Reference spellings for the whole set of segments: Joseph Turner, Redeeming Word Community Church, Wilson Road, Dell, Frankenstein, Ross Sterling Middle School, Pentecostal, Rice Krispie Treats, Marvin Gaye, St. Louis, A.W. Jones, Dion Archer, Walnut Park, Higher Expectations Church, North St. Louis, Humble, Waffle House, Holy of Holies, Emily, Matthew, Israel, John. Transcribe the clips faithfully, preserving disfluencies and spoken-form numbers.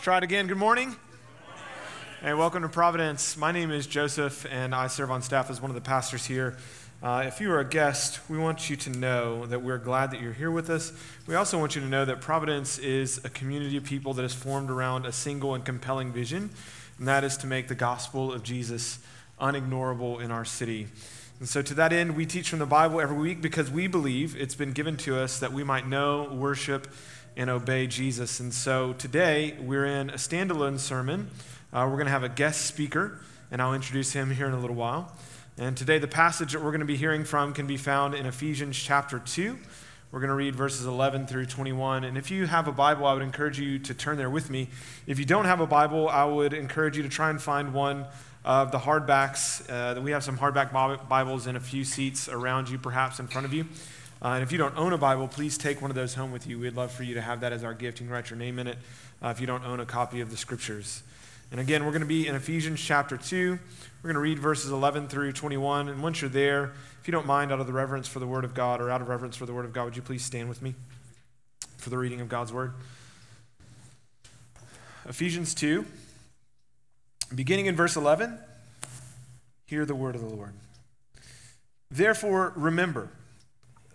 Let's try it again. Good morning. Hey, welcome to Providence. My name is Joseph, and I serve on staff as one of the pastors here. Uh, if you are a guest, we want you to know that we're glad that you're here with us. We also want you to know that Providence is a community of people that is formed around a single and compelling vision, and that is to make the gospel of Jesus unignorable in our city. And so to that end, we teach from the Bible every week because we believe it's been given to us that we might know, worship, and obey Jesus. And so today, we're in a standalone sermon. Uh, we're going to have a guest speaker, and I'll introduce him here in a little while. And today, the passage that we're going to be hearing from can be found in Ephesians chapter two. We're going to read verses eleven through twenty-one. And if you have a Bible, I would encourage you to turn there with me. If you don't have a Bible, I would encourage you to try and find one of the hardbacks. Uh, we have some hardback Bibles in a few seats around you, perhaps in front of you. Uh, and if you don't own a Bible, please take one of those home with you. We'd love for you to have that as our gift. You can write your name in it uh, if you don't own a copy of the Scriptures. And again, we're going to be in Ephesians chapter two. We're going to read verses eleven through twenty-one. And once you're there, if you don't mind, out of the reverence for the Word of God, or out of reverence for the Word of God, would you please stand with me for the reading of God's Word? Ephesians two, beginning in verse eleven, hear the word of the Lord. Therefore, remember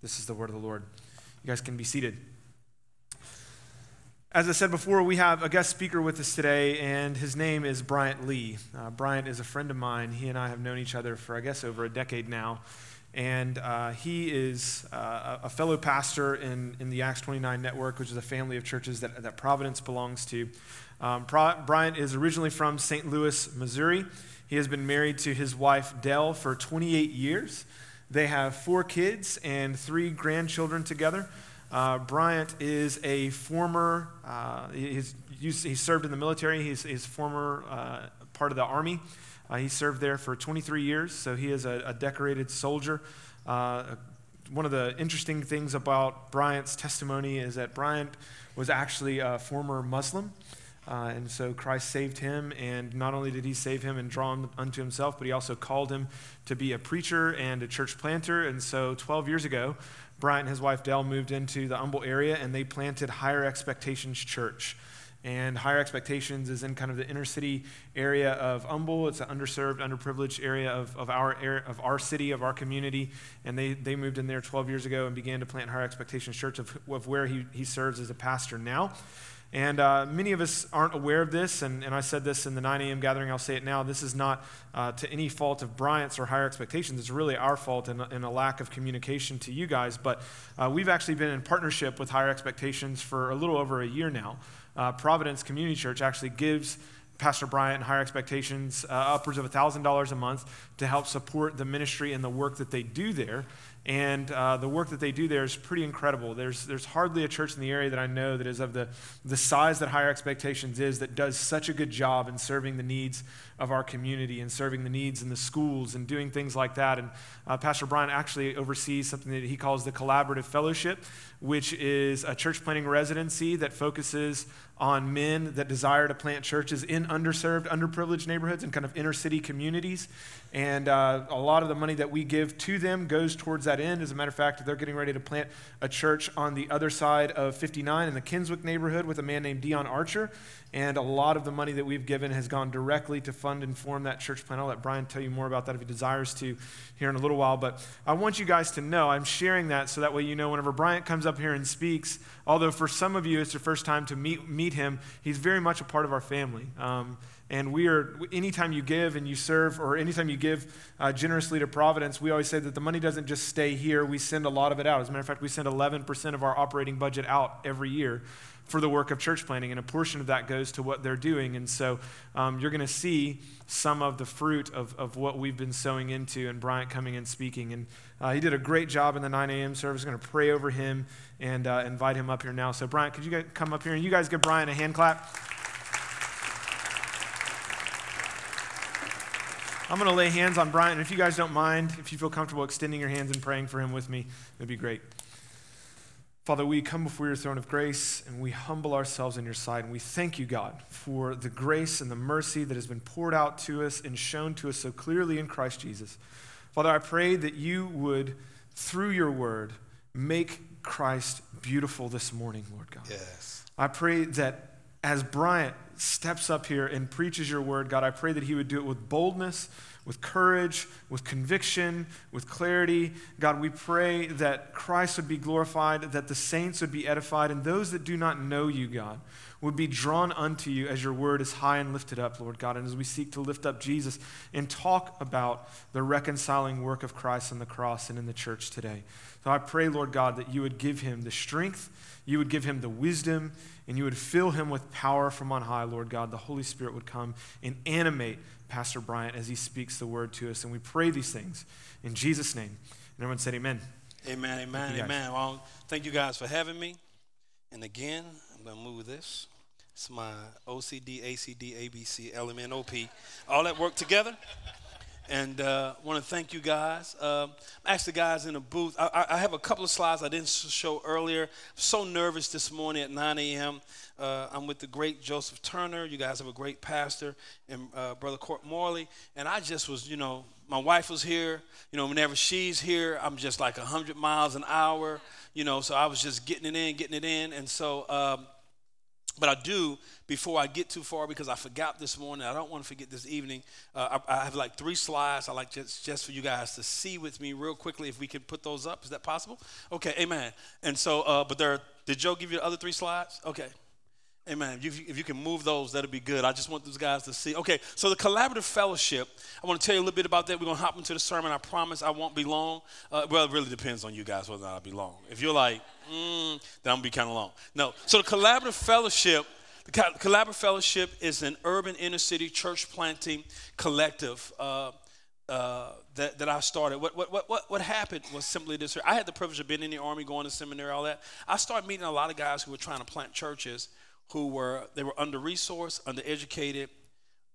This is the word of the Lord. You guys can be seated. As I said before, we have a guest speaker with us today, and his name is Bryant Lee. Uh, Bryant is a friend of mine. He and I have known each other for, I guess, over a decade now. And uh, he is uh, a fellow pastor in, in the Acts twenty-nine Network, which is a family of churches that, that Providence belongs to. Um, Pro- Bryant is originally from Saint Louis, Missouri. He has been married to his wife, Dell, for twenty-eight years. They have four kids and three grandchildren together. Uh, Bryant is a former, uh, he's, he served in the military. He's, he's former uh, part of the Army. Uh, he served there for twenty-three years, so he is a, a decorated soldier. Uh, one of the interesting things about Bryant's testimony is that Bryant was actually a former Muslim. Uh, and so Christ saved him, and not only did he save him and draw him unto himself, but he also called him to be a preacher and a church planter. And so twelve years ago, Bryant and his wife Dell moved into the Humble area, and they planted Higher Expectations Church. And Higher Expectations is in kind of the inner city area of Humble. It's an underserved, underprivileged area of, of our of our city, of our community. And they, they moved in there twelve years ago and began to plant Higher Expectations Church, of, of where he, he serves as a pastor now. And uh, many of us aren't aware of this, and, and I said this in the nine a.m. gathering, I'll say it now, this is not uh, to any fault of Bryant's or Higher Expectations. It's really our fault and, and a lack of communication to you guys, but uh, we've actually been in partnership with Higher Expectations for a little over a year now. Uh, Providence Community Church actually gives Pastor Bryant and Higher Expectations uh, upwards of one thousand dollars a month to help support the ministry and the work that they do there. And uh, the work that they do there is pretty incredible. There's there's hardly a church in the area that I know that is of the, the size that Higher Expectations is, that does such a good job in serving the needs of our community and serving the needs in the schools and doing things like that. And uh, Pastor Bryant actually oversees something that he calls the Collaborative Fellowship, which is a church planting residency that focuses on men that desire to plant churches in underserved, underprivileged neighborhoods and kind of inner city communities. And uh, a lot of the money that we give to them goes towards that end. As a matter of fact, they're getting ready to plant a church on the other side of fifty-nine in the Kenswick neighborhood with a man named Dion Archer. And a lot of the money that we've given has gone directly to fund and form that church plan. I'll let Brian tell you more about that if he desires to here in a little while. But I want you guys to know, I'm sharing that so that way you know whenever Bryant comes up here and speaks, although for some of you it's your first time to meet meet him, he's very much a part of our family. Um, and we are, anytime you give and you serve, or anytime you give uh, generously to Providence, we always say that the money doesn't just stay here, we send a lot of it out. As a matter of fact, we send eleven percent of our operating budget out every year for the work of church planting, and a portion of that goes to what they're doing. And so um, you're going to see some of the fruit of, of what we've been sowing into, and Bryant coming and speaking. And uh, he did a great job in the nine a.m. service. I'm going to pray over him and uh, invite him up here now. So Bryant, could you guys come up here? And you guys give Bryant a hand clap. I'm going to lay hands on Bryant. And if you guys don't mind, if you feel comfortable extending your hands and praying for him with me, it'd be great. Father, we come before your throne of grace, and we humble ourselves in your sight, and we thank you, God, for the grace and the mercy that has been poured out to us and shown to us so clearly in Christ Jesus. Father, I pray that you would, through your word, make Christ beautiful this morning, Lord God. Yes. I pray that as Bryant steps up here and preaches your word, God, I pray that he would do it with boldness, with courage, with conviction, with clarity. God, we pray that Christ would be glorified, that the saints would be edified, and those that do not know you, God, would be drawn unto you as your word is high and lifted up, Lord God. And as we seek to lift up Jesus and talk about the reconciling work of Christ on the cross and in the church today. So I pray, Lord God, that you would give him the strength, you would give him the wisdom, and you would fill him with power from on high, Lord God. The Holy Spirit would come and animate Pastor Bryant as he speaks the word to us. And we pray these things in Jesus' name. And everyone said amen. Amen, amen, amen. Well, thank you guys for having me. And again, I'm going to move this. It's my O C D, A C D, A B C, L M N O P, all that work together. And I uh, want to thank you guys. Uh, ask the guys in the booth. I, I have a couple of slides I didn't show earlier. I'm so nervous this morning at nine a.m. Uh, I'm with the great Joseph Turner. You guys have a great pastor, and uh, Brother Court Morley. And I just was, you know, my wife was here. You know, whenever she's here, I'm just like one hundred miles an hour. You know, so I was just getting it in, getting it in. And so... Um, But I do, before I get too far, because I forgot this morning, I don't want to forget this evening, uh, I, I have like three slides I like just, just for you guys to see with me real quickly, if we can put those up. Is that possible? Okay, amen. And so, uh, but there, did Joe give you the other three slides? Okay. Amen. If you, if you can move those, that'll be good. I just want those guys to see. Okay, so the Collaborative Fellowship, I want to tell you a little bit about that. We're going to hop into the sermon. I promise I won't be long. Uh, well, it really depends on you guys whether or not I'll be long. If you're like, mm, then I'm going to be kind of long. No. So the Collaborative Fellowship, the Collaborative Fellowship is an urban inner city church planting collective uh, uh, that, that I started. What, what, what, what, what happened was simply this. I had the privilege of being in the Army, going to seminary, all that. I started meeting a lot of guys who were trying to plant churches, who were, they were under-resourced, under-educated,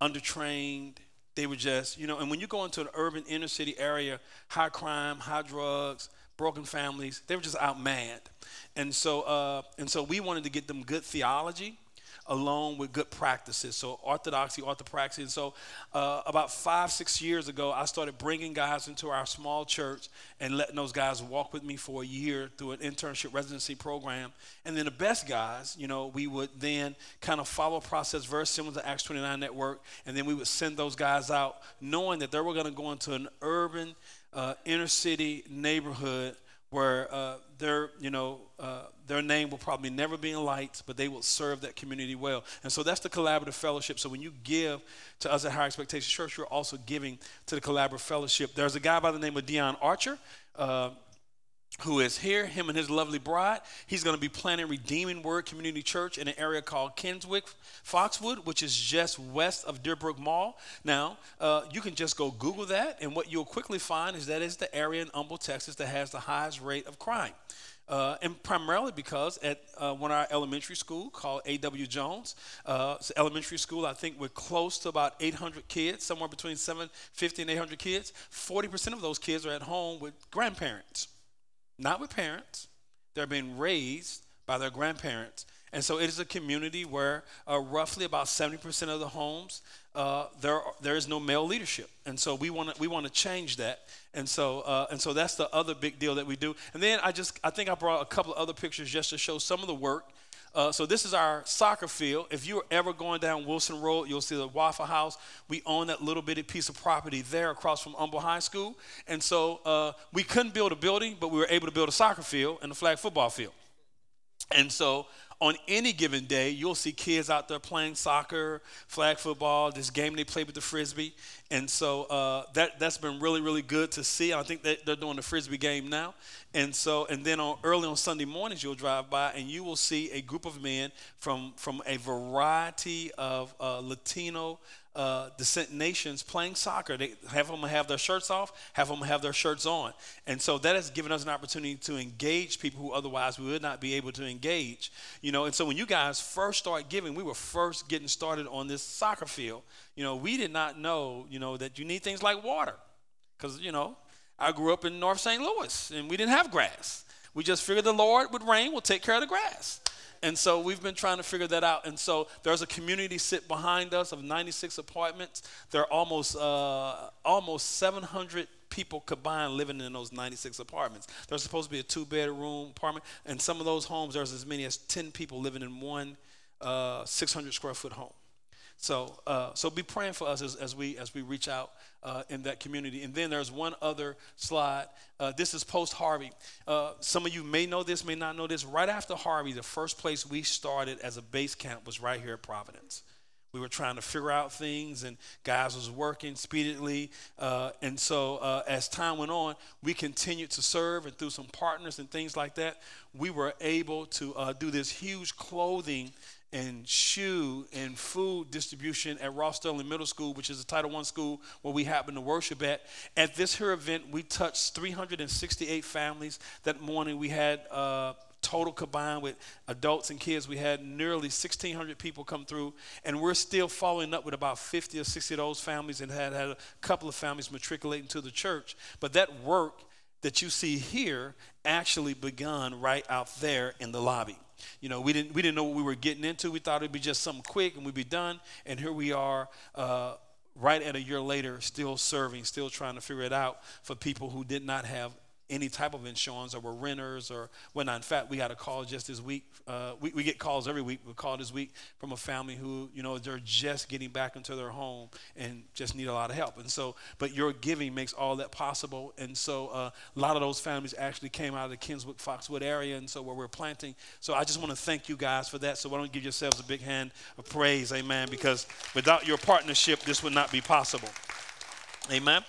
under-trained. They were just, you know, and when you go into an urban inner city area, high crime, high drugs, broken families, they were just outmanned. And so, uh, and so we wanted to get them good theology along with good practices, so orthodoxy, orthopraxy. And so uh, about five, six years ago, I started bringing guys into our small church and letting those guys walk with me for a year through an internship residency program. And then the best guys, you know, we would then kind of follow a process very similar to Acts twenty-nine Network, and then we would send those guys out knowing that they were going to go into an urban, uh, inner city neighborhood where uh, their, you know, uh, their name will probably never be in lights, but they will serve that community well. And so that's the Collaborative Fellowship. So when you give to us at Higher Expectations Church, you're also giving to the Collaborative Fellowship. There's a guy by the name of Dion Archer, uh, who is here, him and his lovely bride. He's going to be planting Redeeming Word Community Church in an area called Kenswick Foxwood, which is just west of Deerbrook Mall. Now, uh, you can just go Google that, and what you'll quickly find is that it's the area in Humble, Texas that has the highest rate of crime. Uh, and primarily because at uh, one of our elementary school called A W. Jones, uh, it's an elementary school, I think we're close to about eight hundred kids, somewhere between seven fifty and eight hundred kids. forty percent of those kids are at home with grandparents, not with parents. They're being raised by their grandparents. And so it is a community where uh, roughly about seventy percent of the homes, uh, there there is no male leadership. And so we want to we want to change that. And so uh, and so that's the other big deal that we do. And then I just I think I brought a couple of other pictures just to show some of the work. Uh, so this is our soccer field. If you're ever going down Wilson Road, you'll see the Waffle House. We own that little bitty piece of property there across from Humble High School. And so uh, we couldn't build a building, but we were able to build a soccer field and a flag football field. And so on any given day, you'll see kids out there playing soccer, flag football, this game they play with the Frisbee. And so uh, that, that's been really, really good to see. I think that they're doing the Frisbee game now. And so, and then on early on Sunday mornings, you'll drive by and you will see a group of men from, from a variety of uh, Latino Uh, descent nations playing soccer. They have them have their shirts off, have them have their shirts on. And so that has given us an opportunity to engage people who otherwise we would not be able to engage. You know, and so when you guys first start giving, we were first getting started on this soccer field. You know, we did not know, you know, that you need things like water. Because, you know, I grew up in North Saint Louis and we didn't have grass. We just figured the Lord with rain will take care of the grass. And so we've been trying to figure that out. And so there's a community sit behind us of ninety-six apartments. There are almost uh, almost seven hundred people combined living in those ninety-six apartments. There's supposed to be a two-bedroom apartment. And some of those homes, there's as many as ten people living in one uh, six hundred square foot home. So uh, so be praying for us as, as we as we reach out uh, in that community. And then there's one other slide. Uh, this is post-Harvey. Uh, some of you may know this, may not know this. Right after Harvey, the first place we started as a base camp was right here at Providence. We were trying to figure out things, and guys was working speedily. Uh, and so uh, as time went on, we continued to serve, and through some partners and things like that, we were able to uh, do this huge clothing and shoe and food distribution at Ross Sterling Middle School, which is a Title One school where we happen to worship at. At this here event, we touched three hundred sixty-eight families. That morning we had uh, total combined with adults and kids. We had nearly sixteen hundred people come through, and we're still following up with about fifty or sixty of those families and had, had a couple of families matriculating to the church. But that work that you see here actually begun right out there in the lobby. You know, we didn't we didn't know what we were getting into. We thought it'd be just something quick and we'd be done. And here we are uh, right at a year later, still serving, still trying to figure it out for people who did not have any type of insurance or were renters or whatnot. In fact, we got a call just this week. Uh, we, we get calls every week. We called this week from a family who, you know, they're just getting back into their home and just need a lot of help. And so, but your giving makes all that possible. And so uh, a lot of those families actually came out of the Kenswick Foxwood area, and so where we're planting. So I just want to thank you guys for that. So why don't you give yourselves a big hand of praise, amen, because without your partnership, this would not be possible. Amen.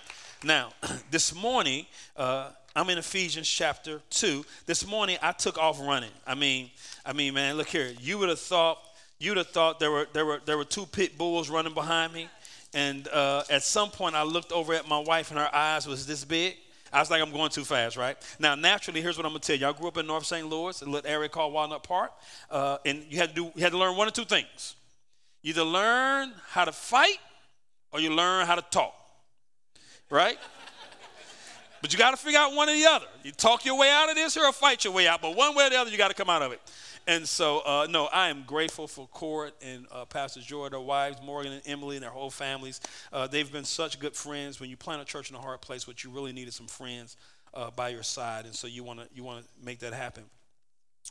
Now, this morning, uh, I'm in Ephesians chapter two. This morning I took off running. I mean, I mean, man, look here. You would have thought, you'd have thought there were there were there were two pit bulls running behind me, and uh, at some point I looked over at my wife and her eyes was this big. I was like, I'm going too fast, right? Now, naturally, here's what I'm gonna tell you. I grew up in North Saint Louis, a little area called Walnut Park, uh, and you had to do you had to learn one of two things. You either learn how to fight or you learn how to talk, right? But you got to figure out one or the other. You talk your way out of this or fight your way out. But one way or the other, you got to come out of it. And so, uh, no, I am grateful for Court and uh, Pastor George, their wives, Morgan and Emily, and their whole families. Uh, they've been such good friends. When you plant a church in a hard place, what you really need is some friends uh, by your side. And so you want to you want to make that happen.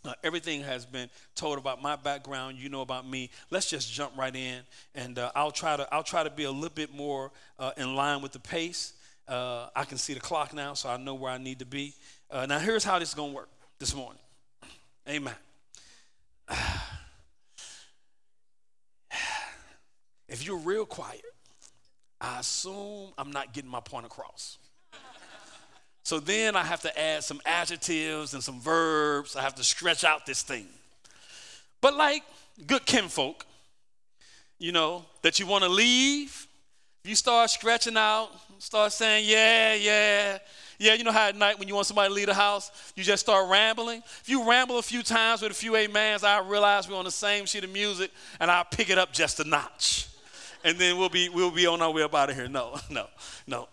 Uh, everything has been told about my background. You know about me. Let's just jump right in, and uh, I'll try to I'll try to be a little bit more uh, in line with the pace. Uh, I can see the clock now, so I know where I need to be. Uh, now, here's how this is going to work this morning. Amen. If you're real quiet, I assume I'm not getting my point across. So then I have to add some adjectives and some verbs. I have to stretch out this thing. But like good kinfolk, you know, that you want to leave, you start stretching out, start saying, yeah, yeah, yeah. You know how at night when you want somebody to leave the house, you just start rambling? If you ramble a few times with a few amens, I realize we're on the same sheet of music, and I'll pick it up just a notch. And then we'll be we'll be on our way up out of here. No, no, no.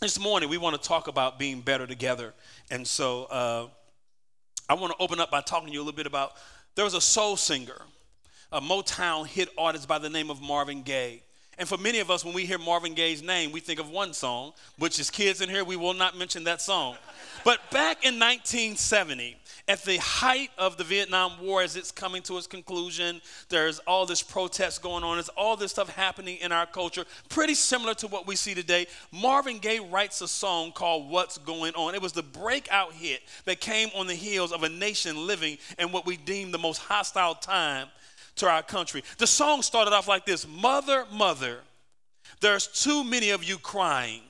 This morning, we want to talk about being better together. And so uh, I want to open up by talking to you a little bit about, there was a soul singer, a Motown hit artist by the name of Marvin Gaye. And for many of us, when we hear Marvin Gaye's name, we think of one song, which is kids in here, we will not mention that song. But back in nineteen seventy, at the height of the Vietnam War, as it's coming to its conclusion, there's all this protest going on. There's all this stuff happening in our culture, pretty similar to what we see today. Marvin Gaye writes a song called What's Going On. It was the breakout hit that came on the heels of a nation living in what we deem the most hostile time to our country. The song started off like this: Mother, mother, there's too many of you crying.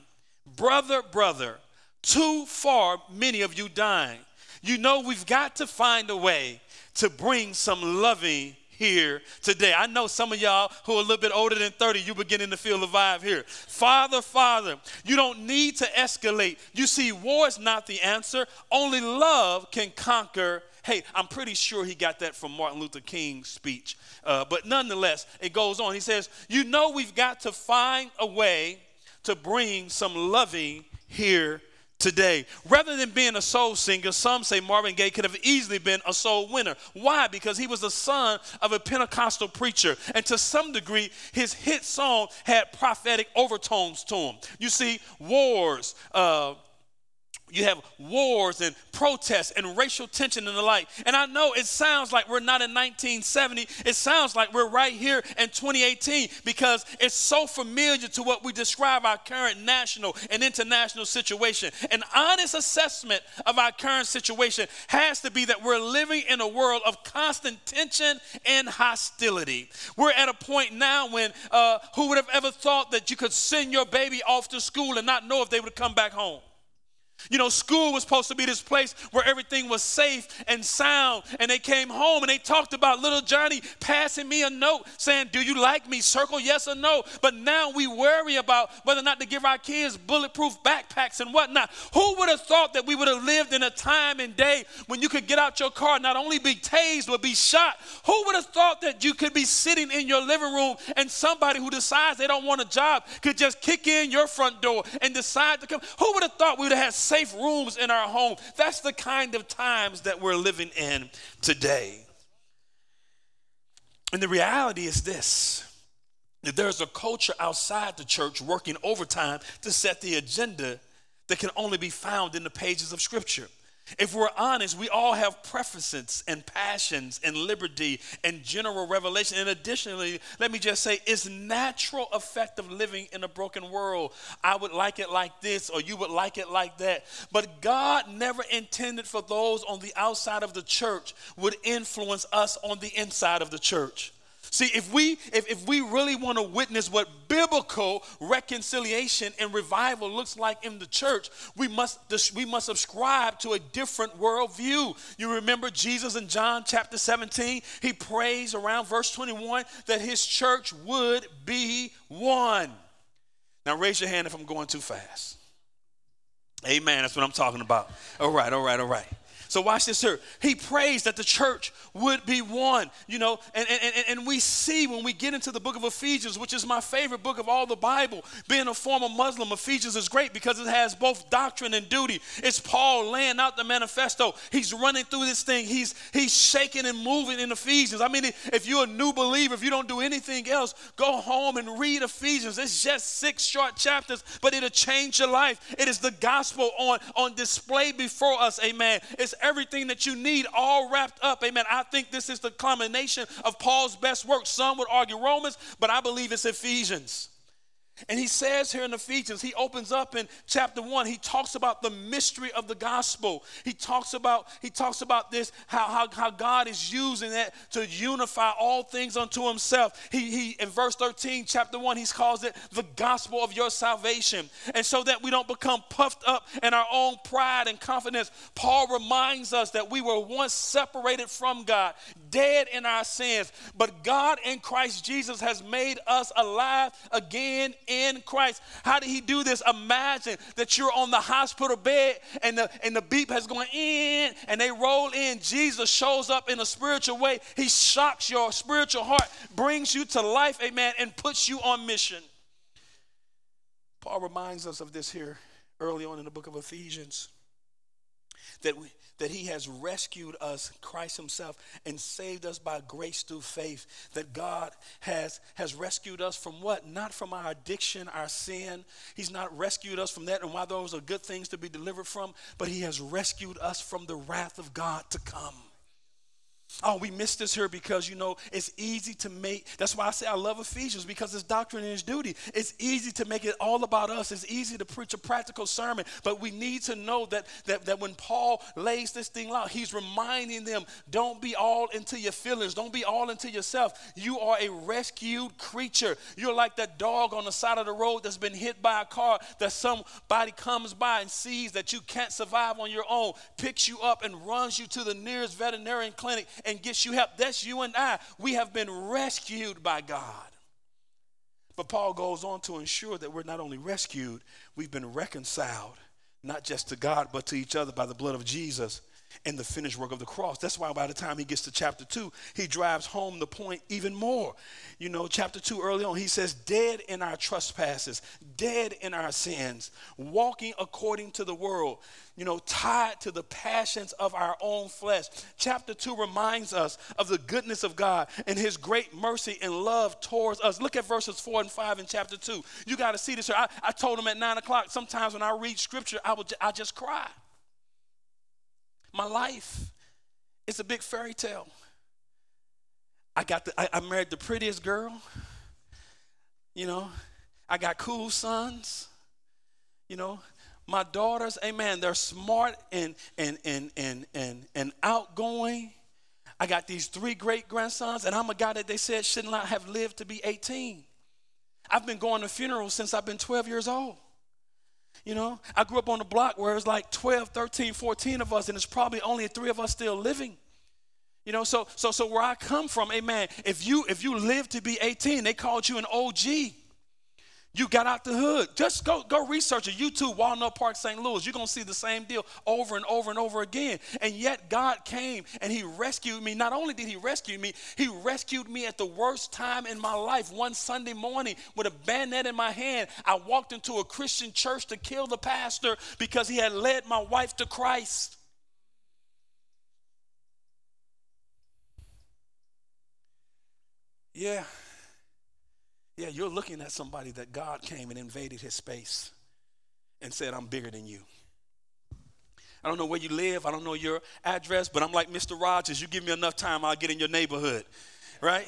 Brother, brother, too far many of you dying. You know, we've got to find a way to bring some loving here today. I know some of y'all who are a little bit older than thirty, you're beginning to feel the vibe here. Father, Father, you don't need to escalate. You see, war is not the answer. Only love can conquer. Hey, I'm pretty sure he got that from Martin Luther King's speech. Uh, but nonetheless, it goes on. He says, you know, we've got to find a way to bring some loving here today. Rather than being a soul singer, some say Marvin Gaye could have easily been a soul winner. Why? Because he was the son of a Pentecostal preacher, and to some degree, his hit song had prophetic overtones to him. You see, wars, uh, you have wars and protests and racial tension and the like. And I know it sounds like we're not in nineteen seventy. It sounds like we're right here in twenty eighteen because it's so familiar to what we describe our current national and international situation. An honest assessment of our current situation has to be that we're living in a world of constant tension and hostility. We're at a point now when uh, who would have ever thought that you could send your baby off to school and not know if they would come back home? You know, school was supposed to be this place where everything was safe and sound. And they came home and they talked about little Johnny passing me a note saying, do you like me? Circle yes or no. But now we worry about whether or not to give our kids bulletproof backpacks and whatnot. Who would have thought that we would have lived in a time and day when you could get out your car and not only be tased but be shot? Who would have thought that you could be sitting in your living room and somebody who decides they don't want a job could just kick in your front door and decide to come? Who would have thought we would have had safe rooms in our home? That's the kind of times that we're living in today. And the reality is this, that there's a culture outside the church working overtime to set the agenda that can only be found in the pages of Scripture. If we're honest, we all have preferences and passions and liberty and general revelation. And additionally, let me just say, it's natural effect of living in a broken world. I would like it like this, or you would like it like that. But God never intended for those on the outside of the church would influence us on the inside of the church. See, if we if, if we really want to witness what biblical reconciliation and revival looks like in the church, we must we must subscribe to a different worldview. You remember Jesus in John chapter seventeen? He prays around verse twenty-one that his church would be one. Now raise your hand if I'm going too fast. Amen. That's what I'm talking about. All right, all right, all right. So watch this here. He prays that the church would be one, you know, and, and, and we see when we get into the book of Ephesians, which is my favorite book of all the Bible. Being a former Muslim, Ephesians is great because it has both doctrine and duty. It's Paul laying out the manifesto. He's running through this thing. He's, he's shaking and moving in Ephesians. I mean, if you're a new believer, if you don't do anything else, go home and read Ephesians. It's just six short chapters, but it'll change your life. It is the gospel on, on display before us, amen. It's everything that you need all wrapped up, amen. I think this is the culmination of Paul's best work. Some would argue Romans, but I believe it's Ephesians. And he says here in Ephesians, he opens up in chapter one, he talks about the mystery of the gospel. He talks about, he talks about this, how, how, how God is using that to unify all things unto himself. He, he in verse thirteen, chapter one, he calls it the gospel of your salvation. And so that we don't become puffed up in our own pride and confidence, Paul reminds us that we were once separated from God, dead in our sins, but God in Christ Jesus has made us alive again in Christ. How did he do this? Imagine that you're on the hospital bed and the, and the beep has gone in and they roll in. Jesus shows up in a spiritual way. He shocks your spiritual heart, brings you to life, amen, and puts you on mission. Paul reminds us of this here early on in the book of Ephesians, that we, that he has rescued us, Christ himself, and saved us by grace through faith, that God has, has rescued us from what? Not from our addiction, our sin. He's not rescued us from that, and while those are good things to be delivered from, but he has rescued us from the wrath of God to come. Oh, we missed this here because, you know, it's easy to make, that's why I say I love Ephesians, because it's doctrine and it's duty. It's easy to make it all about us. It's easy to preach a practical sermon, but we need to know that, that, that when Paul lays this thing out, he's reminding them, don't be all into your feelings. Don't be all into yourself. You are a rescued creature. You're like that dog on the side of the road that's been hit by a car, that somebody comes by and sees that you can't survive on your own, picks you up and runs you to the nearest veterinarian clinic and gets you help. That's you and I. We have been rescued by God. But Paul goes on to ensure that we're not only rescued, we've been reconciled, not just to God, but to each other by the blood of Jesus and the finished work of the cross. That's why by the time he gets to chapter two, he drives home the point even more. You know, chapter two early on, he says, dead in our trespasses, dead in our sins, walking according to the world, you know, tied to the passions of our own flesh. Chapter two reminds us of the goodness of God and his great mercy and love towards us. Look at verses four and five in chapter two. You got to see this here. I, I told him at nine o'clock, sometimes when I read scripture, I would, I just cry. My life is a big fairy tale. I got the, I, I married the prettiest girl. You know, I got cool sons. You know, my daughters, amen, they're smart and and and and and and outgoing. I got these three great grandsons, and I'm a guy that they said should not have lived to be eighteen. I've been going to funerals since I've been twelve years old. You know, I grew up on a block where it's like twelve, thirteen, fourteen of us, and it's probably only three of us still living. You know, so so so where I come from, amen, if you if you live to be eighteen, they called you an O G. You got out the hood. Just go go research it. YouTube, Walnut Park, Saint Louis. You're going to see the same deal over and over and over again. And yet God came and he rescued me. Not only did he rescue me, he rescued me at the worst time in my life. One Sunday morning with a bayonet in my hand, I walked into a Christian church to kill the pastor because he had led my wife to Christ. Yeah. Yeah, you're looking at somebody that God came and invaded his space and said, I'm bigger than you. I don't know where you live. I don't know your address, but I'm like Mister Rogers. You give me enough time, I'll get in your neighborhood, right?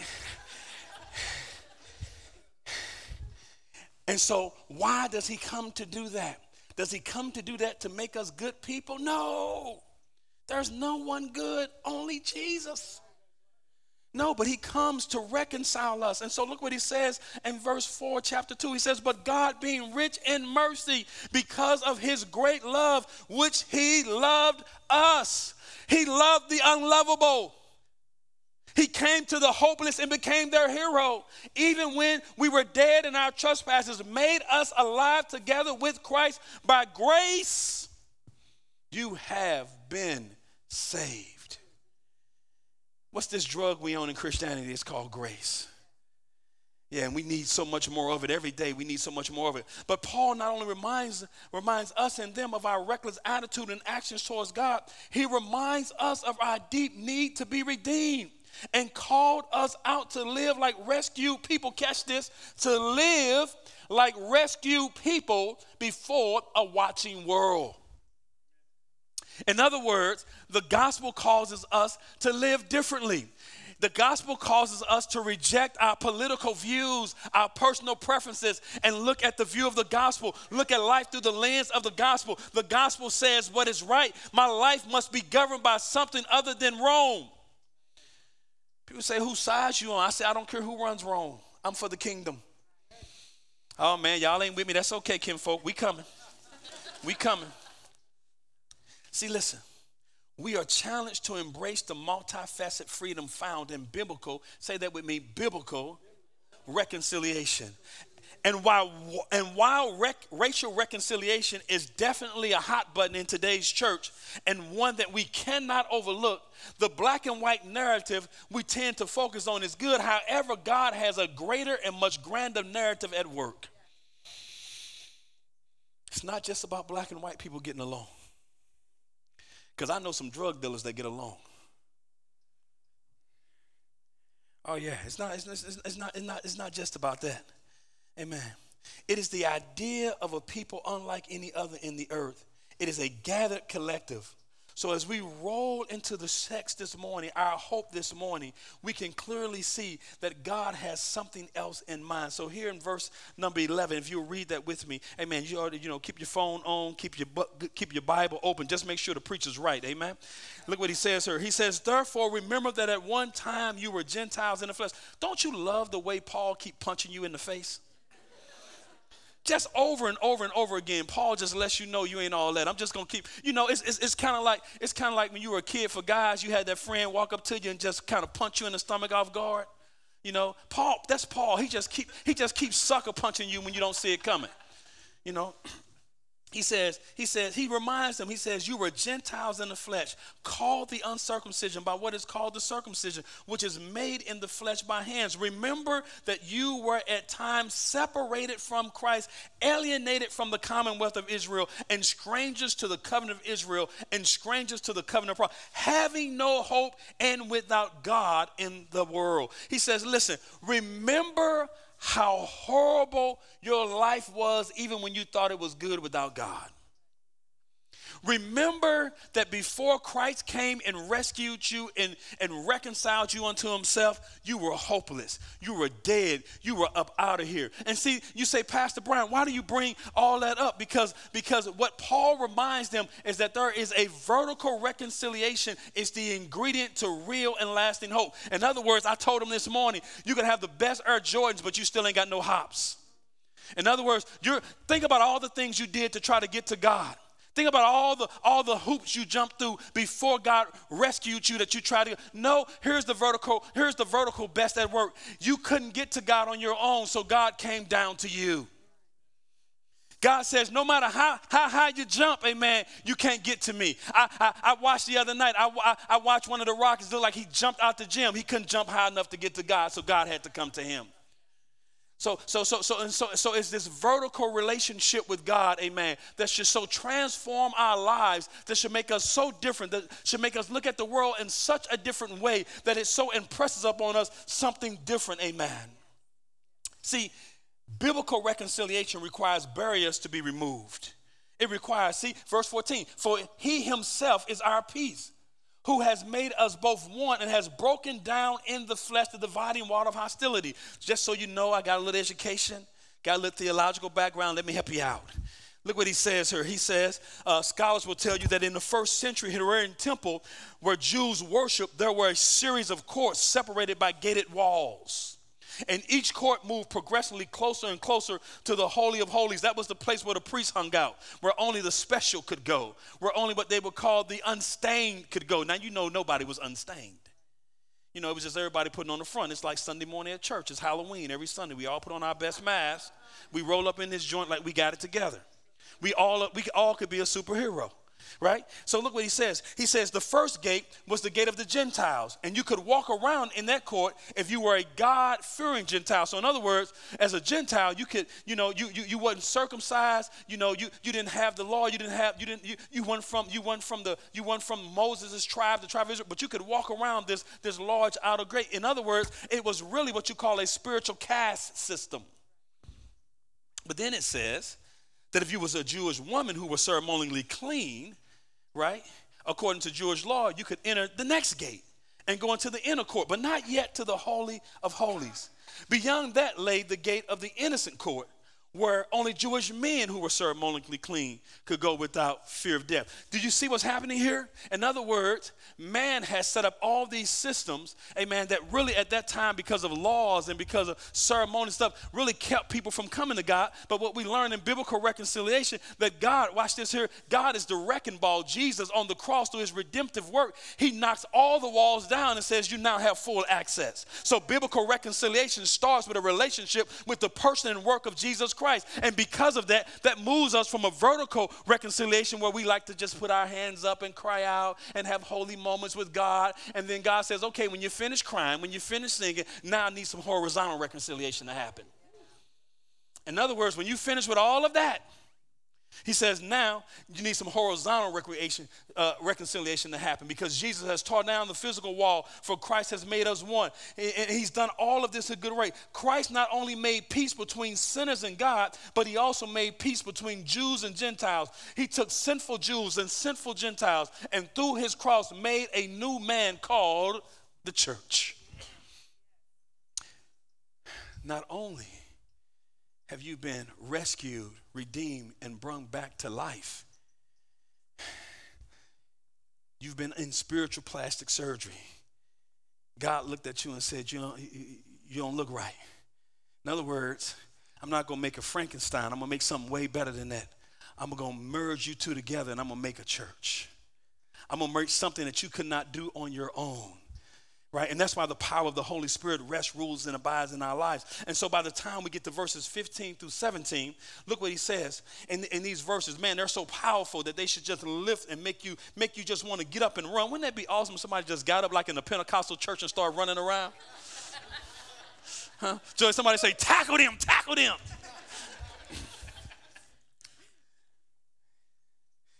And so why does he come to do that? Does he come to do that to make us good people? No, there's no one good, only Jesus. No, but he comes to reconcile us. And so look what he says in verse four, chapter two. He says, but God being rich in mercy because of his great love, which he loved us. He loved the unlovable. He came to the hopeless and became their hero. Even when we were dead in our trespasses, made us alive together with Christ. By grace, you have been saved. What's this drug we own in Christianity? It's called grace. Yeah, and we need so much more of it every day. We need so much more of it. But Paul not only reminds, reminds us and them of our reckless attitude and actions towards God, he reminds us of our deep need to be redeemed and called us out to live like rescued people. Catch this, to live like rescued people before a watching world. In other words, the gospel causes us to live differently. The gospel causes us to reject our political views, our personal preferences, and look at the view of the gospel. Look at life through the lens of the gospel. The gospel says what is right. My life must be governed by something other than Rome. People say, whose side you on? I say, I don't care who runs Rome. I'm for the kingdom. Oh, man, y'all ain't with me. That's okay, kinfolk. We coming. We coming. See, listen. We are challenged to embrace the multifaceted freedom found in biblical, say that with me, biblical reconciliation. And while, and while rec, racial reconciliation is definitely a hot button in today's church and one that we cannot overlook, the black and white narrative we tend to focus on is good. However, God has a greater and much grander narrative at work. It's not just about black and white people getting along. Because I know some drug dealers that get along. Oh, yeah, it's not, it's, it's, it's, not, it's, not, it's not just about that. Amen. It is the idea of a people unlike any other in the earth. It is a gathered collective. So as we roll into the text this morning, our hope this morning, we can clearly see that God has something else in mind. So here in verse number eleven, if you'll read that with me, amen, you ought to, you know, keep your phone on, keep your, keep your Bible open. Just make sure the preacher's right, amen. Look what he says here. He says, therefore, remember that at one time you were Gentiles in the flesh. Don't you love the way Paul keep punching you in the face? Just over and over and over again, Paul just lets you know you ain't all that. I'm just going to keep, you know, it's it's, it's kind of like it's kind of like when you were a kid for guys, you had that friend walk up to you and just kind of punch you in the stomach off guard. You know, Paul, that's Paul. He just keep he just keeps sucker punching you when you don't see it coming. You know, he says, he says, he reminds them, he says, you were Gentiles in the flesh, called the uncircumcision by what is called the circumcision, which is made in the flesh by hands. Remember that you were at times separated from Christ, alienated from the commonwealth of Israel, and strangers to the covenant of Israel, and strangers to the covenant of promise, having no hope and without God in the world. He says, listen, remember how horrible your life was even when you thought it was good without God. Remember that before Christ came and rescued you and, and reconciled you unto himself, you were hopeless. You were dead. You were up out of here. And see, you say, Pastor Bryant, why do you bring all that up? Because, because what Paul reminds them is that there is a vertical reconciliation. It's the ingredient to real and lasting hope. In other words, I told them this morning, you can have the best Air Jordans, but you still ain't got no hops. In other words, you're think about all the things you did to try to get to God. Think about all the all the hoops you jumped through before God rescued you that you tried to. No, here's the vertical, here's the vertical best at work. You couldn't get to God on your own, so God came down to you. God says, no matter how, how high you jump, amen, you can't get to me. I I, I watched the other night, I, I, I watched one of the Rockets look like he jumped out the gym. He couldn't jump high enough to get to God, so God had to come to him. So, so, so, so, and so, so it's this vertical relationship with God, amen, that should so transform our lives, that should make us so different, that should make us look at the world in such a different way that it so impresses upon us something different, amen. See, biblical reconciliation requires barriers to be removed. It requires, see, verse fourteen, for he himself is our peace, who has made us both one and has broken down in the flesh the dividing wall of hostility. Just so you know, I got a little education, got a little theological background. Let me help you out. Look what he says here. He says, uh, scholars will tell you that in the first century Herodian temple where Jews worshiped, there were a series of courts separated by gated walls. And each court moved progressively closer and closer to the Holy of Holies. That was the place where the priests hung out, where only the special could go, where only what they would call the unstained could go. Now, you know nobody was unstained. You know, it was just everybody putting on the front. It's like Sunday morning at church. It's Halloween every Sunday. We all put on our best masks. We roll up in this joint like we got it together. We all, we all could be a superhero. Right? So look what he says. He says the first gate was the gate of the Gentiles, and you could walk around in that court if you were a God-fearing Gentile. So in other words, as a Gentile, you could, you know, you you, you wasn't circumcised, you know, you, you didn't have the law, you didn't have, you didn't, you, you weren't from, you weren't from the, you weren't from Moses' tribe, the tribe of Israel, but you could walk around this, this large outer gate. In other words, it was really what you call a spiritual caste system. But then it says that if you was a Jewish woman who was ceremonially clean, right, according to Jewish law, you could enter the next gate. and go into the inner court, but not yet to the Holy of Holies. Beyond that lay the gate of the innocent court, where only Jewish men who were ceremonially clean could go without fear of death. Do you see what's happening here? In other words, man has set up all these systems, amen, that really at that time, because of laws and because of ceremonial stuff, really kept people from coming to God. But what we learn in biblical reconciliation, that God, watch this here, God is the wrecking ball. Jesus on the cross, through his redemptive work, he knocks all the walls down and says, you now have full access. So biblical reconciliation starts with a relationship with the person and work of Jesus Christ. Christ. And because of that, that moves us from a vertical reconciliation where we like to just put our hands up and cry out and have holy moments with God. And then God says, okay, when you finish crying, when you finish singing, now I need some horizontal reconciliation to happen. In other words, when you finish with all of that, he says, now you need some horizontal recreation, uh, reconciliation to happen, because Jesus has torn down the physical wall, for Christ has made us one. And he's done all of this at good rate. Christ not only made peace between sinners and God, but he also made peace between Jews and Gentiles. He took sinful Jews and sinful Gentiles, and through his cross made a new man called the church. Not only have you been rescued, redeemed, and brought back to life, you've been in spiritual plastic surgery. God looked at you and said, you don't, you don't look right. In other words, I'm not going to make a Frankenstein. I'm going to make something way better than that. I'm going to merge you two together, and I'm going to make a church. I'm going to make something that you could not do on your own. Right? And that's why the power of the Holy Spirit rests, rules, and abides in our lives. And so by the time we get to verses fifteen through seventeen, look what he says in, in these verses. Man, they're so powerful that they should just lift and make you make you just want to get up and run. Wouldn't that be awesome if somebody just got up like in the Pentecostal church and started running around? Huh? Joy, somebody say, tackle them, tackle them.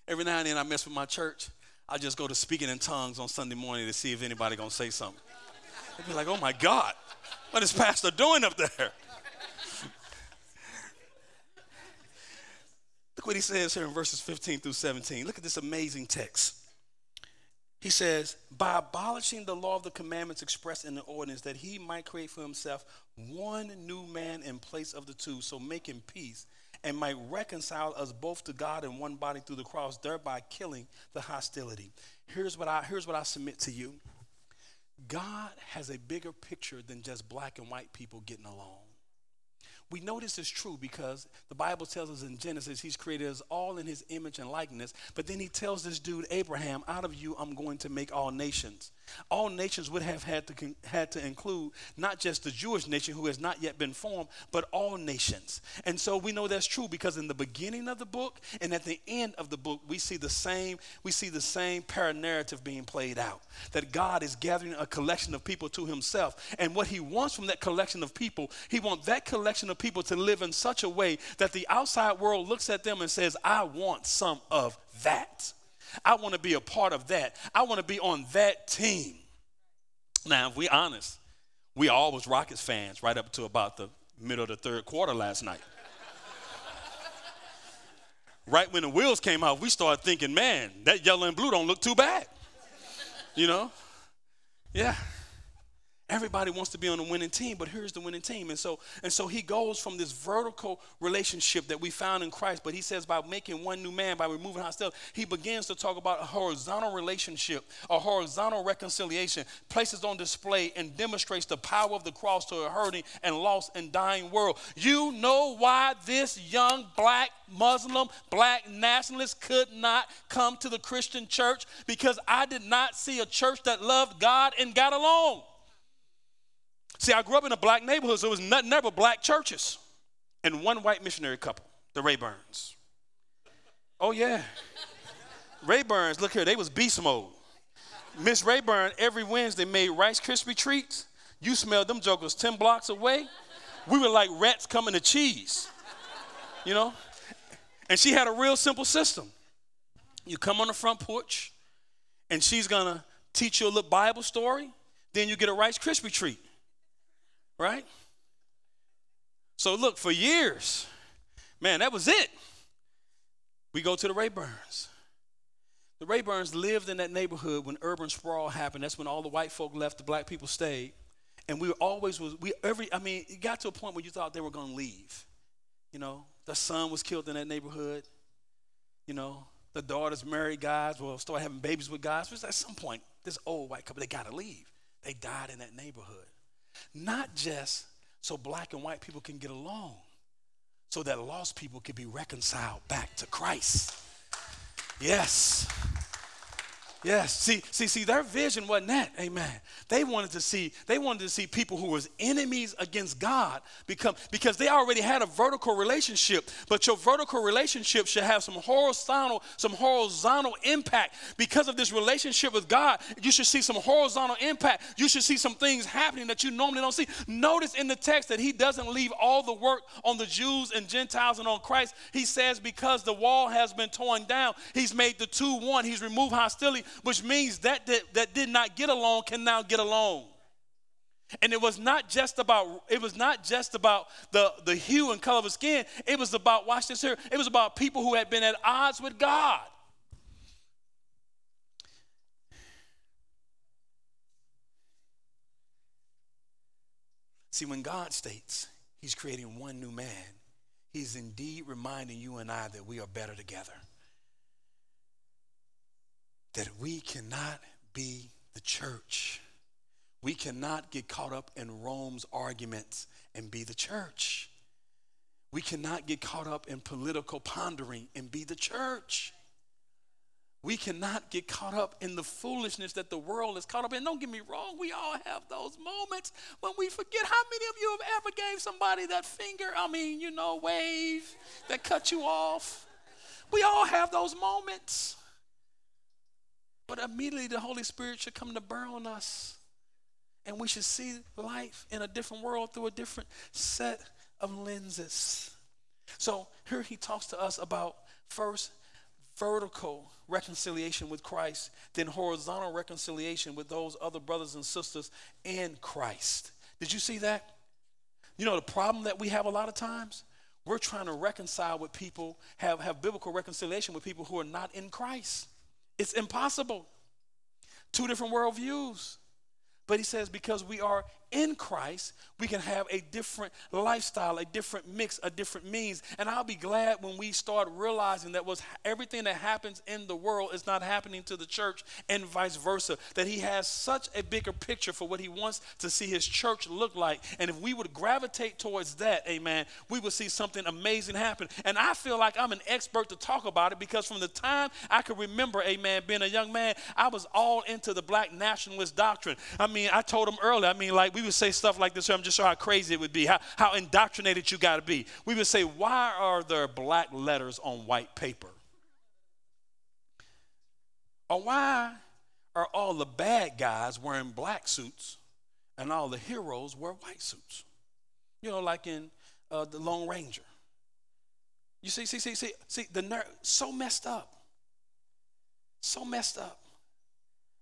Every now and then I mess with my church. I just go to speaking in tongues on Sunday morning to see if anybody gonna say something. They'd be like, oh my God, what is Pastor doing up there? Look what he says here in verses fifteen through seventeen. Look at this amazing text. He says, by abolishing the law of the commandments expressed in the ordinance, that he might create for himself one new man in place of the two, so making peace, and might reconcile us both to God in one body through the cross, thereby killing the hostility. Here's what I here's what I submit to you. God has a bigger picture than just black and white people getting along. We know this is true because the Bible tells us in Genesis, he's created us all in his image and likeness. But then he tells this dude, Abraham, out of you, I'm going to make all nations. All nations would have had to had to include not just the Jewish nation who has not yet been formed, but all nations. And so we know that's true because in the beginning of the book and at the end of the book, we see the same we see the same paranarrative being played out, that God is gathering a collection of people to himself. And what he wants from that collection of people, he wants that collection of people to live in such a way that the outside world looks at them and says, I want some of that. I want to be a part of that. I want to be on that team. Now, if we're honest, we all was Rockets fans right up to about the middle of the third quarter last night. Right when the wheels came out, we started thinking, man, that yellow and blue don't look too bad. You know? Yeah. Everybody wants to be on the winning team, but here's the winning team. And so and so he goes from this vertical relationship that we found in Christ, but he says by making one new man, by removing hostility, he begins to talk about a horizontal relationship, a horizontal reconciliation, places on display and demonstrates the power of the cross to a hurting and lost and dying world. You know why this young black Muslim, black nationalist could not come to the Christian church? Because I did not see a church that loved God and got along. See, I grew up in a black neighborhood, so it was not, never black churches. And one white missionary couple, the Rayburns. Oh, yeah. Rayburns, look here, they was beast mode. Miss Rayburn, every Wednesday, made Rice Krispie treats. You smelled them jokers ten blocks away. We were like rats coming to cheese, you know? And she had a real simple system. You come on the front porch, and she's going to teach you a little Bible story. Then you get a Rice Krispie treat. Right? So look, for years, man, that was it. We go to the Rayburns. The Rayburns lived in that neighborhood when urban sprawl happened. That's when all the white folk left, the black people stayed. And we were always, was we every, I mean, it got to a point where you thought they were going to leave. You know, the son was killed in that neighborhood. You know, the daughters married guys, well, started having babies with guys. Because at some point, this old white couple, they got to leave. They died in that neighborhood. Not just so black and white people can get along, so that lost people can be reconciled back to Christ. Yes. Yes. See, see, see, their vision wasn't that. Amen. They wanted to see, they wanted to see people who was enemies against God become, because they already had a vertical relationship, but your vertical relationship should have some horizontal, some horizontal impact. Because of this relationship with God, you should see some horizontal impact. You should see some things happening that you normally don't see. Notice in the text that he doesn't leave all the work on the Jews and Gentiles and on Christ. He says, because the wall has been torn down, he's made the two one, he's removed hostility, which means that, that that did not get along can now get along. And it was not just about, it was not just about the, the hue and color of his skin. It was about, watch this here, it was about people who had been at odds with God. See, when God states he's creating one new man, he's indeed reminding you and I that we are better together. That we cannot be the church. We cannot get caught up in Rome's arguments and be the church. We cannot get caught up in political pondering and be the church. We cannot get caught up in the foolishness that the world is caught up in. Don't get me wrong, we all have those moments when we forget. How many of you have ever gave somebody that finger, I mean, you know, wave that cut you off? We all have those moments. But immediately the Holy Spirit should come to burn on us. And we should see life in a different world through a different set of lenses. So here he talks to us about first vertical reconciliation with Christ, then horizontal reconciliation with those other brothers and sisters in Christ. Did you see that? You know, the problem that we have a lot of times, we're trying to reconcile with people, have, have biblical reconciliation with people who are not in Christ. It's impossible. Two different worldviews. But he says because we are in Christ, we can have a different lifestyle, a different mix, a different means. And I'll be glad when we start realizing that was everything that happens in the world is not happening to the church and vice versa, that he has such a bigger picture for what he wants to see his church look like. And if we would gravitate towards that, amen, we would see something amazing happen. And I feel like I'm an expert to talk about it because from the time I could remember, amen, being a young man, I was all into the black nationalist doctrine. I mean, I told him earlier, I mean, like we We would say stuff like this, I'm just sure how crazy it would be, how, how indoctrinated you got to be. We would say, why are there black letters on white paper? Or why are all the bad guys wearing black suits and all the heroes wear white suits? You know, like in uh, The Lone Ranger. You see, see, see, see, see, the ner- so messed up. So messed up.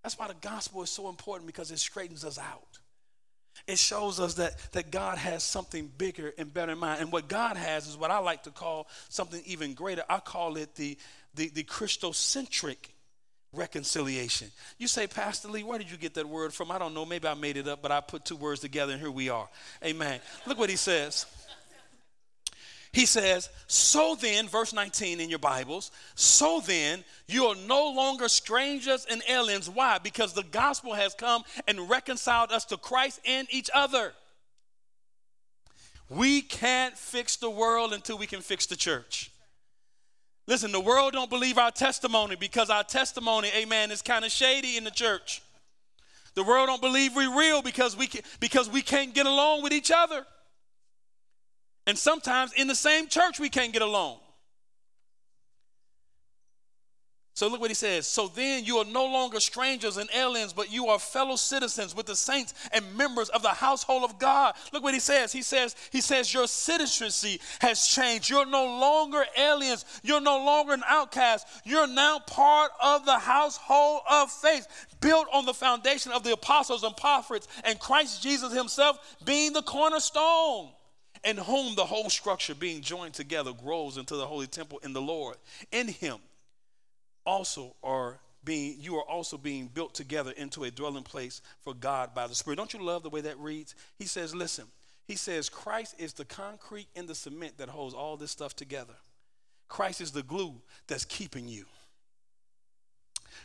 That's why the gospel is so important, because it straightens us out. It shows us that, that God has something bigger and better in mind. And what God has is what I like to call something even greater. I call it the, the, the Christocentric reconciliation. You say, Pastor Lee, where did you get that word from? I don't know. Maybe I made it up, but I put two words together and here we are. Amen. Look what he says. He says, so then, verse nineteen in your Bibles, so then you are no longer strangers and aliens. Why? Because the gospel has come and reconciled us to Christ and each other. We can't fix the world until we can fix the church. Listen, the world don't believe our testimony because our testimony, amen, is kind of shady in the church. The world don't believe we're real because we can, because we can't get along with each other. And sometimes in the same church, we can't get along. So look what he says. So then you are no longer strangers and aliens, but you are fellow citizens with the saints and members of the household of God. Look what he says. He says, he says your citizenship has changed. You're no longer aliens. You're no longer an outcast. You're now part of the household of faith, built on the foundation of the apostles and prophets and Christ Jesus himself being the cornerstone. In whom the whole structure being joined together grows into the holy temple in the Lord. In him also are being, you are also being built together into a dwelling place for God by the Spirit. Don't you love the way that reads? He says, listen, he says, Christ is the concrete in the cement that holds all this stuff together. Christ is the glue that's keeping you.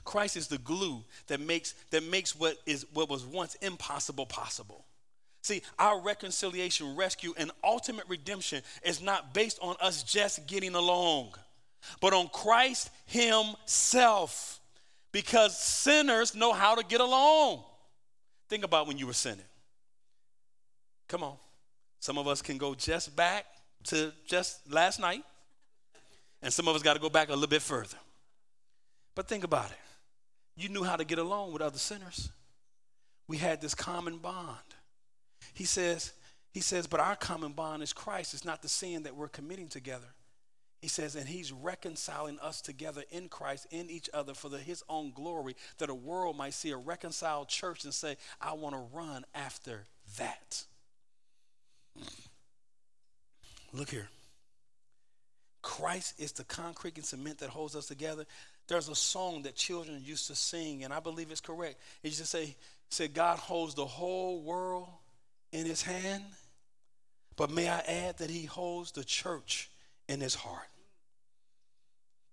Christ is the glue that makes that makes what is what was once impossible possible. See, our reconciliation, rescue, and ultimate redemption is not based on us just getting along, but on Christ himself, because sinners know how to get along. Think about when you were sinning. Come on. Some of us can go just back to just last night, and some of us got to go back a little bit further. But think about it. You knew how to get along with other sinners. We had this common bond. He says, he says, but our common bond is Christ. It's not the sin that we're committing together. He says, and he's reconciling us together in Christ, in each other, for the, his own glory, that a world might see a reconciled church and say, I want to run after that. Look here. Christ is the concrete and cement that holds us together. There's a song that children used to sing, and I believe it's correct. It used to say, say, God holds the whole world in his hand, but may I add that he holds the church in his heart.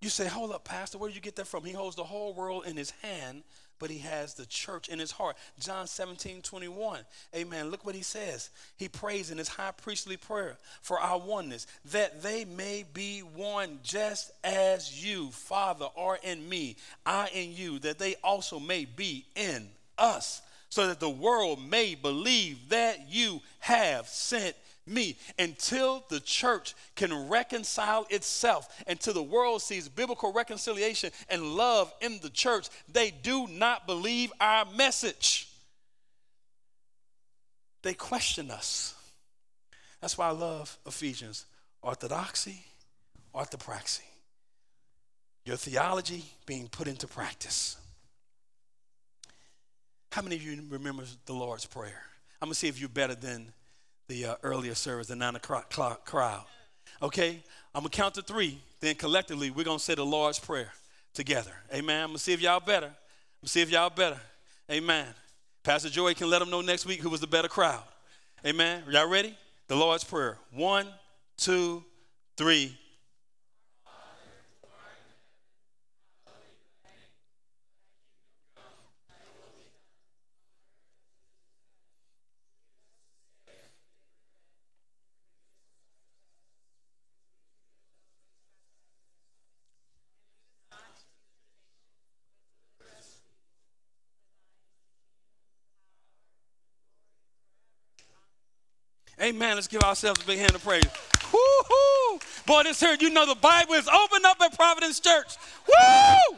You say, hold up, Pastor, where did you get that from? He holds the whole world in his hand, but he has the church in his heart. John seventeen twenty-one, amen. Look what he says. He prays in his high priestly prayer for our oneness, that they may be one just as you, Father, are in me, I in you, that they also may be in us, so that the world may believe that you have sent me. Until the church can reconcile itself, until the world sees biblical reconciliation and love in the church, they do not believe our message. They question us. That's why I love Ephesians. Orthodoxy, orthopraxy. Your theology being put into practice. How many of you remember the Lord's Prayer? I'm going to see if you're better than the uh, earlier service, the nine o'clock crowd. Okay? I'm going to count to three. Then collectively, we're going to say the Lord's Prayer together. Amen? I'm going to see if y'all better. I'm going to see if y'all better. Amen. Pastor Joey can let them know next week who was the better crowd. Amen? Y'all ready? The Lord's Prayer. One, two, three. Amen. Let's give ourselves a big hand of praise. Woo-hoo. Boy, this here, you know the Bible is opened up at Providence Church. Woo!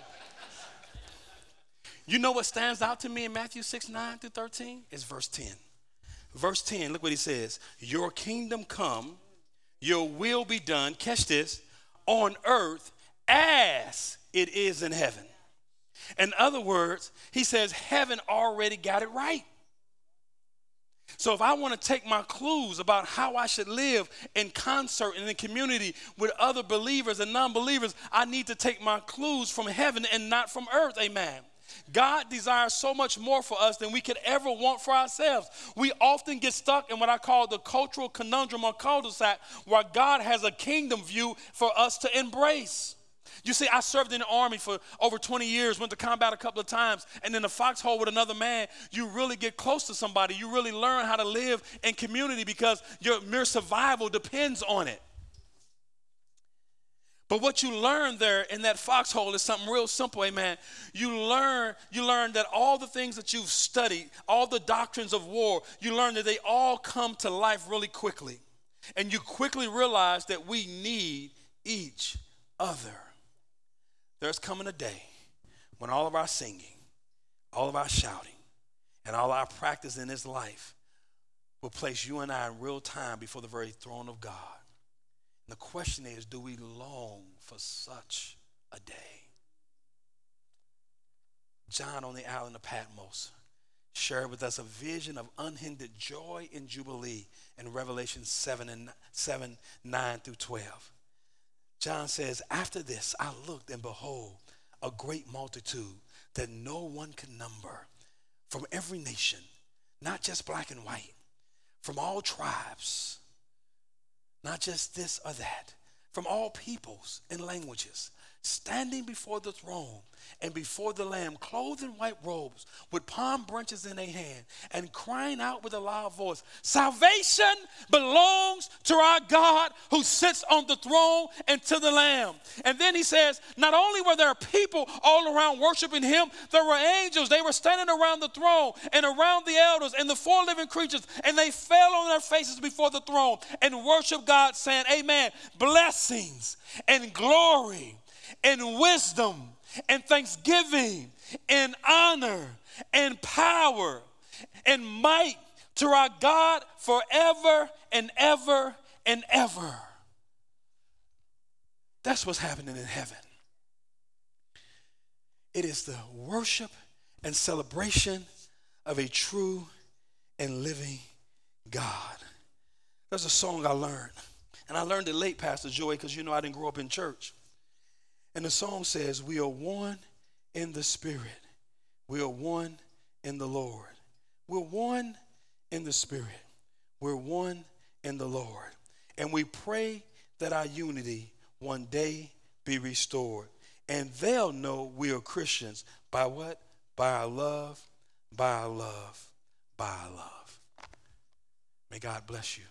You know what stands out to me in Matthew six, nine through thirteen? It's verse ten. Verse ten, look what he says. Your kingdom come, your will be done, catch this, on earth as it is in heaven. In other words, he says heaven already got it right. So if I want to take my clues about how I should live in concert and in community with other believers and non-believers, I need to take my clues from heaven and not from earth, amen. God desires so much more for us than we could ever want for ourselves. We often get stuck in what I call the cultural conundrum or cul-de-sac, where God has a kingdom view for us to embrace. You see, I served in the Army for over twenty years, went to combat a couple of times, and in the foxhole with another man, you really get close to somebody. You really learn how to live in community because your mere survival depends on it. But what you learn there in that foxhole is something real simple, amen. You learn, you learn that all the things that you've studied, all the doctrines of war, you learn that they all come to life really quickly. And you quickly realize that we need each other. There's coming a day when all of our singing, all of our shouting, and all our practice in this life will place you and I in real time before the very throne of God. And the question is, do we long for such a day? John on the island of Patmos shared with us a vision of unhindered joy and jubilee in Revelation seven, and seven, nine through twelve. John says, after this, I looked and behold, a great multitude that no one can number, from every nation, not just black and white, from all tribes, not just this or that, from all peoples and languages, standing before the throne and before the Lamb, clothed in white robes, with palm branches in their hand, and crying out with a loud voice, salvation belongs to our God who sits on the throne and to the Lamb. And then he says, not only were there people all around worshiping him, there were angels. They were standing around the throne and around the elders and the four living creatures, and they fell on their faces before the throne and worshiped God, saying, amen, blessings and glory and wisdom and thanksgiving and honor and power and might to our God forever and ever and ever. That's what's happening in heaven. It is the worship and celebration of a true and living God. There's a song I learned, and I learned it late, Pastor Joy, because you know I didn't grow up in church. And the song says, we are one in the Spirit. We are one in the Lord. We're one in the Spirit. We're one in the Lord. And we pray that our unity one day be restored. And they'll know we are Christians. By what? By our love, by our love, by our love. May God bless you.